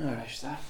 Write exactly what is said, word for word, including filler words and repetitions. Ora está.